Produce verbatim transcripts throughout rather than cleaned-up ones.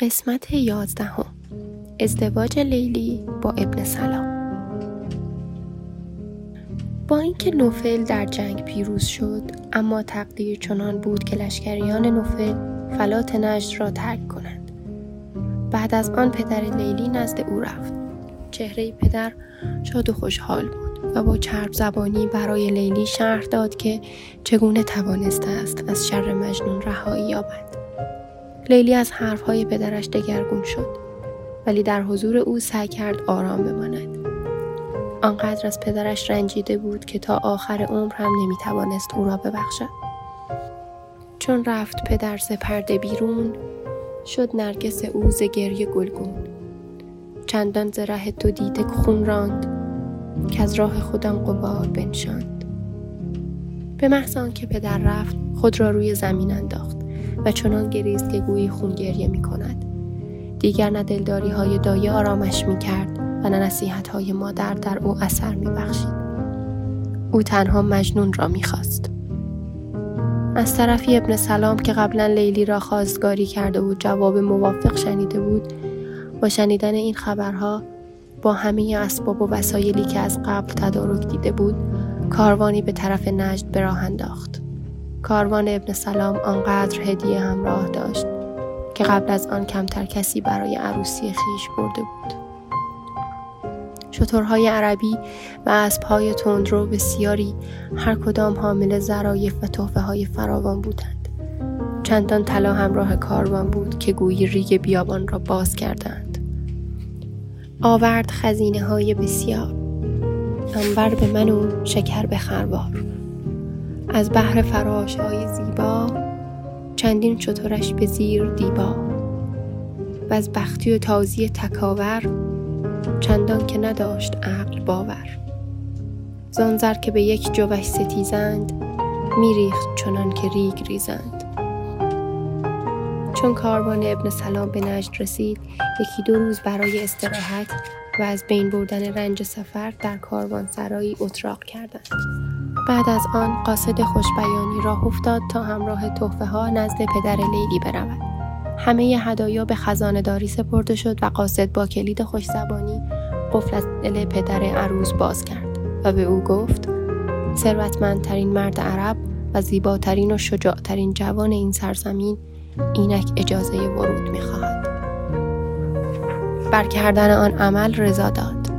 قسمت یازدهم، ازدواج لیلی با ابن سلام. با اینکه نوفل در جنگ پیروز شد، اما تقدیر چنان بود که لشکریان نوفل فلات نجد را ترک کنند. بعد از آن پدر لیلی نزد او رفت. چهره پدر شاد و خوشحال بود و با چرب زبانی برای لیلی شرح داد که چگونه توانسته است از شر مجنون رهایی یابد. لیلی از حرفهای پدرش دگرگون شد، ولی در حضور او سعی کرد آرام بماند. آنقدر از پدرش رنجیده بود که تا آخر عمر هم نمیتوانست او را ببخشد. چون رفت پدر ز پرده بیرون، شد نرگس او ز گریه گلگون. چندان ز ره تو دیده خون راند، که از راه خودم غبار بنشاند. به محض آنکه پدر رفت، خود را روی زمین انداخت و چنان گریست که گویی خون گریه می کند. دیگر نه دلداری های دایه آرامش می کرد و نه نصیحت های مادر در او اثر می بخشید. او تنها مجنون را می خواست. از طرفی ابن سلام که قبلا لیلی را خواستگاری کرده و جواب موافق شنیده بود، با شنیدن این خبرها با همه اسباب و وسایلی که از قبل تدارک دیده بود، کاروانی به طرف نجد به راه انداخت. کاروان ابن سلام آنقدر هدیه همراه داشت که قبل از آن کمتر کسی برای عروسی خیش برده بود. شترهای عربی و اسبهای تندرو بسیاری، هر کدام حامل ظرایف و تحفه های فراوان بودند. چندان طلا همراه کاروان بود که گویی ریگ بیابان را باز کردند. آورد خزینه های بسیار، عنبر به من و شکر به خروار. از بحر فراش‌های زیبا، چندین شترش به زیر دیبا. و از بختی و تازی تکاور، چندان که نداشت عقل باور. زان زر که به یک جوش ستیزند، میریخت چنان که ریگ ریزند. چون کاروان ابن سلام به نجد رسید، یکی دو روز برای استراحت و از بین بردن رنج سفر در کاروانسرایی اتراق کردند. بعد از آن قاصد خوشبیانی راه افتاد تا همراه تحفه ها نزد پدر لیلی برود. همه هدایا به خزانه داری سپرده شد و قاصد با کلید خوش زبانی قفل از دل پدر عروس باز کرد و به او گفت: ثروتمندترین مرد عرب و زیباترین و شجاعترین جوان این سرزمین اینک اجازه ورود می خواهد. بر کردن آن عمل رضا داد،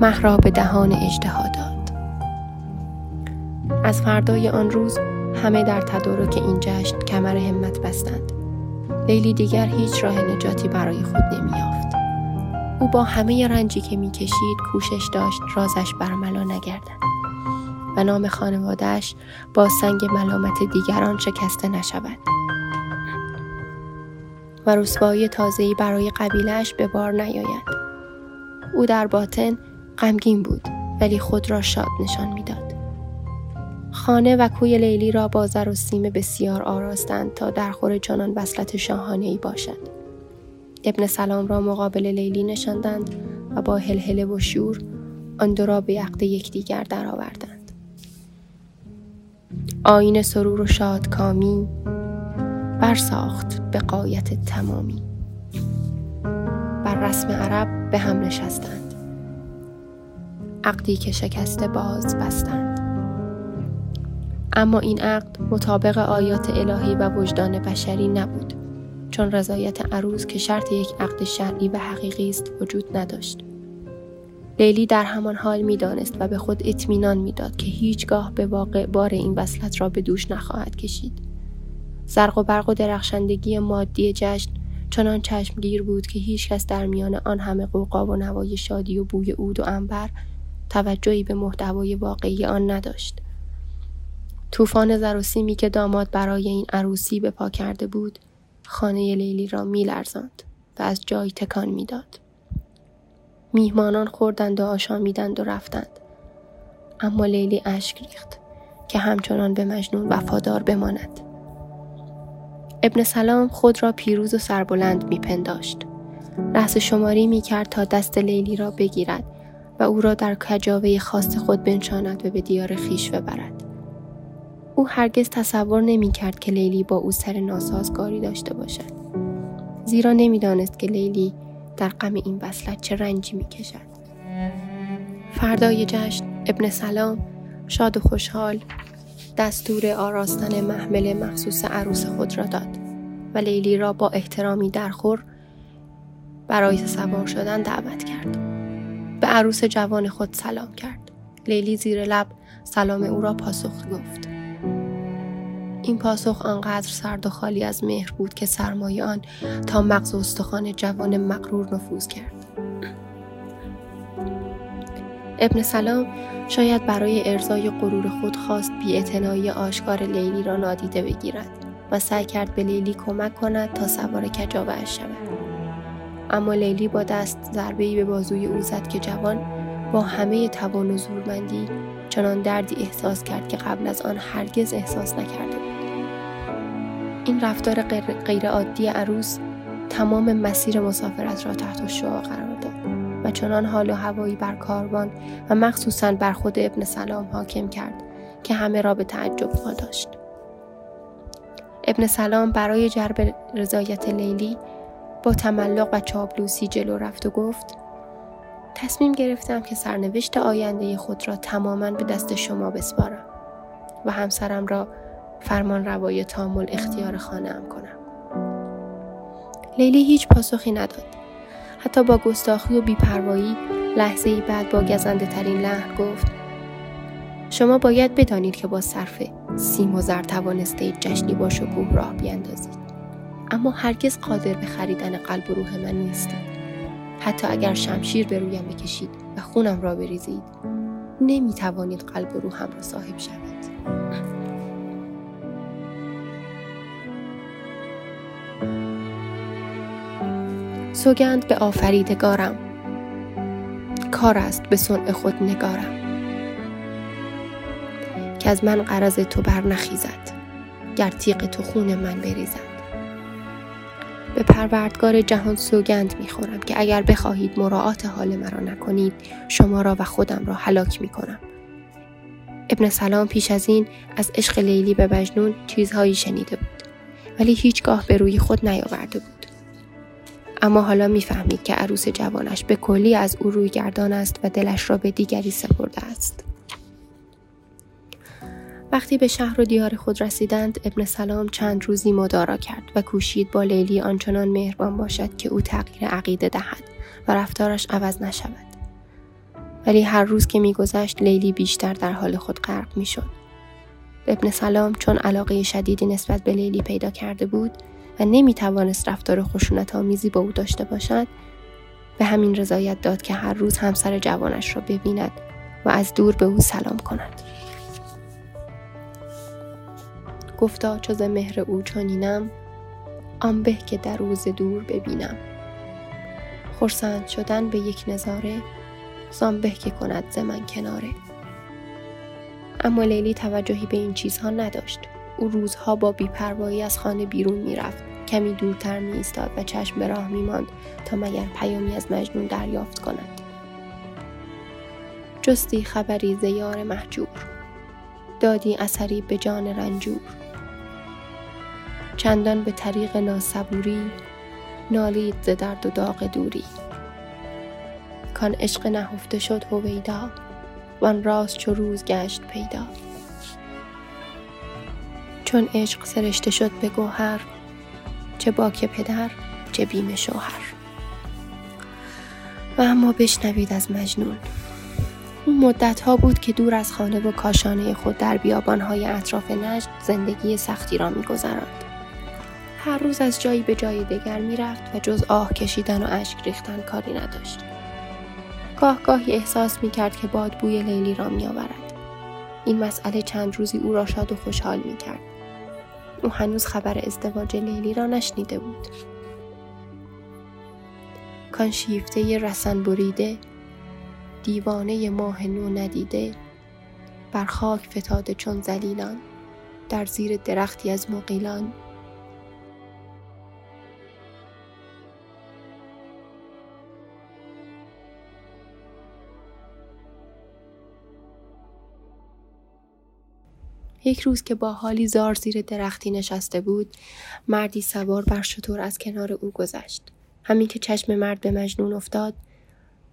مه را به دهان اژدها داد. از فردای آن روز همه در تدارک این جشن کمر همت بستند. لیلی دیگر هیچ راه نجاتی برای خود نمی‌یافت. او با همه رنجی که می‌کشید کوشش داشت رازش برملا نگردد و نام خانواده‌اش با سنگ ملامت دیگران شکسته نشود و رسوایی تازه‌ای برای قبیله‌اش به بار نیاید. او در باطن غمگین بود، ولی خود را شاد نشان می‌داد. خانه و کوی لیلی را با زر و سیم بسیار آراستند تا در خور چنان وصلت شاهانه‌ای باشد. ابن سلام را مقابل لیلی نشاندند و با هلهله و شور آن دو را به یقه یکدیگر درآوردند. آیین سرور و شادکامی برساخت به غایت تمامی. بر رسم عرب به هم نشستند، عقدی که شکسته باز بستند. اما این عقد مطابق آیات الهی و وجدان بشری نبود، چون رضایت عروس که شرط یک عقد شرعی و حقیقی است وجود نداشت. لیلی در همان حال می‌دانست و به خود اطمینان می‌داد که هیچگاه به واقع بار این وصلت را به دوش نخواهد کشید. زرق و برق و درخشندگی مادی جشن چنان چشمگیر بود که هیچ کس در میان آن همه غوغا و نوای شادی و بوی عود و عنبر توجهی به محتوای واقعی آن نداشت. طوفان زر و سیمی که داماد برای این عروسی به پا کرده بود، خانه لیلی را می‌لرزاند و از جای تکان می‌داد. میهمانان خوردند و آشامیدند و رفتند، اما لیلی اشک ریخت که همچنان به مجنون وفادار بماند. ابن سلام خود را پیروز و سربلند می‌پنداشت. لحظه شماری می‌کرد تا دست لیلی را بگیرد و او را در کجاوه خاص خود بنشاند و به دیار خویش ببرد. او هرگز تصور نمی کرد که لیلی با او سر ناسازگاری داشته باشد. زیرا نمیدانست که لیلی در غم این وصلت چه رنجی میکشد. فردای جشن ابن سلام شاد و خوشحال دستور آراستن محمل مخصوص عروس خود را داد و لیلی را با احترامی درخور برای سوار شدن دعوت کرد. به عروس جوان خود سلام کرد. لیلی زیر لب سلام او را پاسخ گفت. این پاسخ آنقدر سرد و خالی از مهر بود که سرمایه آن تا مغز استخوان جوان مغرور نفوذ کرد. ابن سلام شاید برای ارضای غرور خود خواست بی‌اعتنایی آشکار لیلی را نادیده بگیرد و سعی کرد به لیلی کمک کند تا سوار کجاوه‌اش شود. اما لیلی با دست ضربه‌ای به بازوی او زد که جوان با همه توان و زورمندی چنان دردی احساس کرد که قبل از آن هرگز احساس نکرده بود. این رفتار غیرعادی عروس تمام مسیر مسافرت را تحت الشعاع قرار داد و چنان حال و هوایی بر کاروان و مخصوصاً بر خود ابن سلام حاکم کرد که همه را به تعجب واداشت. ابن سلام برای جلب رضایت لیلی با تملق و چاپلوسی جلو رفت و گفت: تصمیم گرفتم که سرنوشت آینده خود را تماماً به دست شما بسپارم و همسرم را فرمان روای تامل اختیار خانه‌ام کنم. لیلی هیچ پاسخی نداد. حتی با گستاخی و بی‌پروایی لحظه‌ای بعد با گزنده‌ترین لحن گفت: شما باید بدانید که با صرف سیم و زر توانستید جشنی با شکوه راه بیاندازید، اما هرگز قادر به خریدن قلب و روح من نیستید. حتی اگر شمشیر به رویم بکشید و خونم را بریزید، نمیتوانید قلب و روحم را صاحب شوید. سوگند به آفریدگارم، کار است به صنع خود نگارم، که از من قرض تو بر نخیزد، گر تیغ تو خون من بریزد. به پروردگار جهان سوگند میخورم که اگر بخواهید مراعات حال مرا نکنید، شما را و خودم را هلاک میکنم. ابن سلام پیش از این از عشق لیلی به مجنون چیزهایی شنیده بود، ولی هیچگاه به روی خود نیاورده بود. اما حالا میفهمید که عروس جوانش به کلی از او روی گردان است و دلش را به دیگری سپرده است. وقتی به شهر و دیار خود رسیدند، ابن سلام چند روزی مدارا کرد و کوشید با لیلی آنچنان مهربان باشد که او تغییر عقیده دهد و رفتارش عوض نشود. ولی هر روز که می‌گذشت، لیلی بیشتر در حال خود غرق می‌شد. ابن سلام چون علاقه شدیدی نسبت به لیلی پیدا کرده بود و نمی‌توانست رفتار خشونت‌آمیزی با او داشته باشد، به همین رضایت داد که هر روز همسر جوانش را ببیند و از دور به او سلام کند. گفتا: چو ز مهر او چنینم، آن به که در روز دور ببینم. خرسند شدن به یک نظاره، زان به که کند ز من کناره. اما لیلی توجهی به این چیزها نداشت. او روزها با بی‌پروایی از خانه بیرون میرفت، کمی دورتر می ایستاد و چشم به راه می ماند تا مگر پیامی از مجنون دریافت کند. جستی خبری ز یار مهجور، دادی اثری به جان رنجور. چندان به طریق ناصبوری، نالید ز درد و داغ دوری. کان عشق نهفته شد هویدا، وان راز چو روز گشت پیدا. چون عشق سرشته شد به گوهر، چه باک پدر چه بیم شوهر. و اما بشنوید از مجنون. اون مدت‌ها بود که دور از خانه و کاشانه خود در بیابان‌های اطراف نجد زندگی سختی را می‌گذراند. هر روز از جایی به جای دیگر می‌رفت و جز آه کشیدن و اشک ریختن کاری نداشت. گاه گاهی احساس می‌کرد که باد بوی لیلی را می‌آورد. این مسئله چند روزی او را شاد و خوشحال می‌کرد. او هنوز خبر ازدواج لیلی را نشنیده بود. کان شیفته رسن بریده، دیوانه ماه نو ندیده. بر خاک فتاده چون ذلیلان، در زیر درختی از مغیلان. یک روز که با حالی زار زیر درختی نشسته بود، مردی سوار بر شتر از کنار او گذشت. همین که چشم مرد به مجنون افتاد،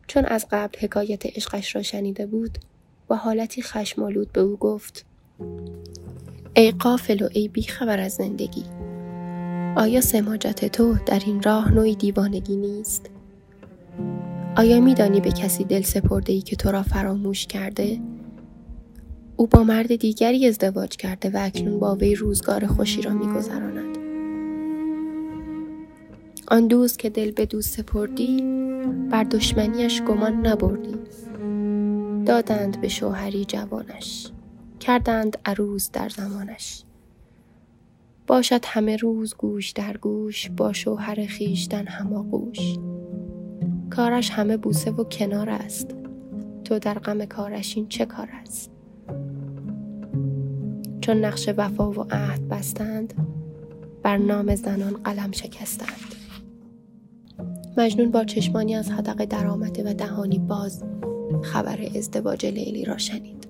چون از قبل حکایت عشقش را شنیده بود، با حالتی خشم‌آلود به او گفت: ای غافل و ای بیخبر از زندگی، آیا سماجت تو در این راه نوعی دیوانگی نیست؟ آیا می‌دانی به کسی دل سپرده‌ای که تو را فراموش کرده؟ او با مرد دیگری ازدواج کرده و اکنون با وی روزگار خوشی را می‌گذراند. آن دوست که دل به دوست سپردی، بر دشمنیش گمان نبردی. دادند به شوهری جوانش، کردند عروس در زمانش. باشد همه روز گوش در گوش، با شوهر خیشتن هماغوش. کارش همه بوسه و کنار است، تو در غم کارش این چه کار است؟ چون نقش وفا و عهد بستند، بر نام زنان قلم شکستند. مجنون با چشمانی از حدقه در آمده و دهانی باز خبر ازدواج لیلی را شنید.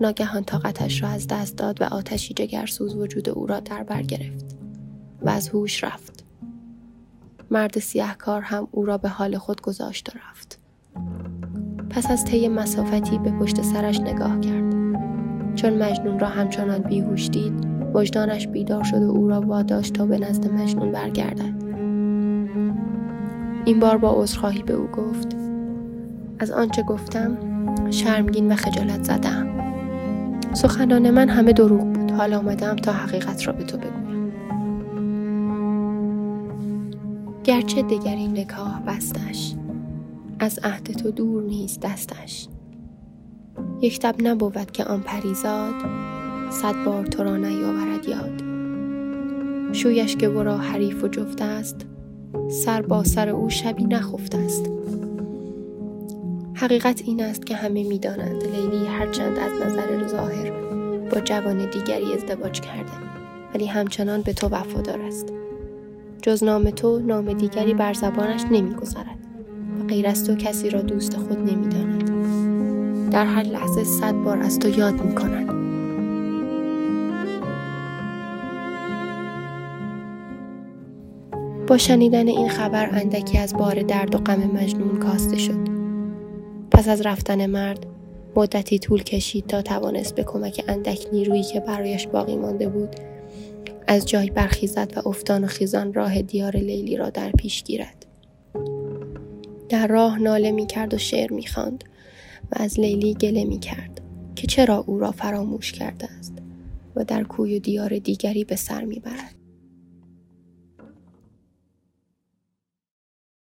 ناگهان طاقتش را از دست داد و آتشی جگرسوز وجود او را در بر گرفت و از هوش رفت. مرد سیاهکار هم او را به حال خود گذاشت و رفت. پس از طی مسافتی به پشت سرش نگاه کرد. چون مجنون را همچنان بیهوش دید، وجدانش بیدار شد و او را واداشت تا به نزد مجنون برگردد. این بار با عذرخواهی به او گفت: از آنچه گفتم شرمگین و خجالت زدم. سخنان من همه دروغ بود. حالا آمدم تا حقیقت را به تو بگویم. گرچه دگری نکاح بستش، از عهد تو دور نیست دستش. یک تب نبود که آن پریزاد، صد بار تو را نیاورد یاد. شویش که ورا حریف و جفت است، سر با سر او شبی نخفت است. حقیقت این است که همه می دانند لیلی هرچند از نظر ظاهر با جوان دیگری ازدواج کرده، ولی همچنان به تو وفادار است. جز نام تو نام دیگری بر زبانش نمی گذارد و غیر از تو کسی را دوست خود نمی داند. در هر لحظه صد بار از تو یاد می کند. با شنیدن این خبر اندکی از بار درد و غم مجنون کاسته شد. پس از رفتن مرد مدتی طول کشید تا توانست به کمک اندک نیرویی که برایش باقی مانده بود از جای برخیزد و افتان و خیزان راه دیار لیلی را در پیش گیرد. در راه ناله می کرد و شعر می خواند و از لیلی گله می کرد که چرا او را فراموش کرده است و در کوی و دیار دیگری به سر می برد.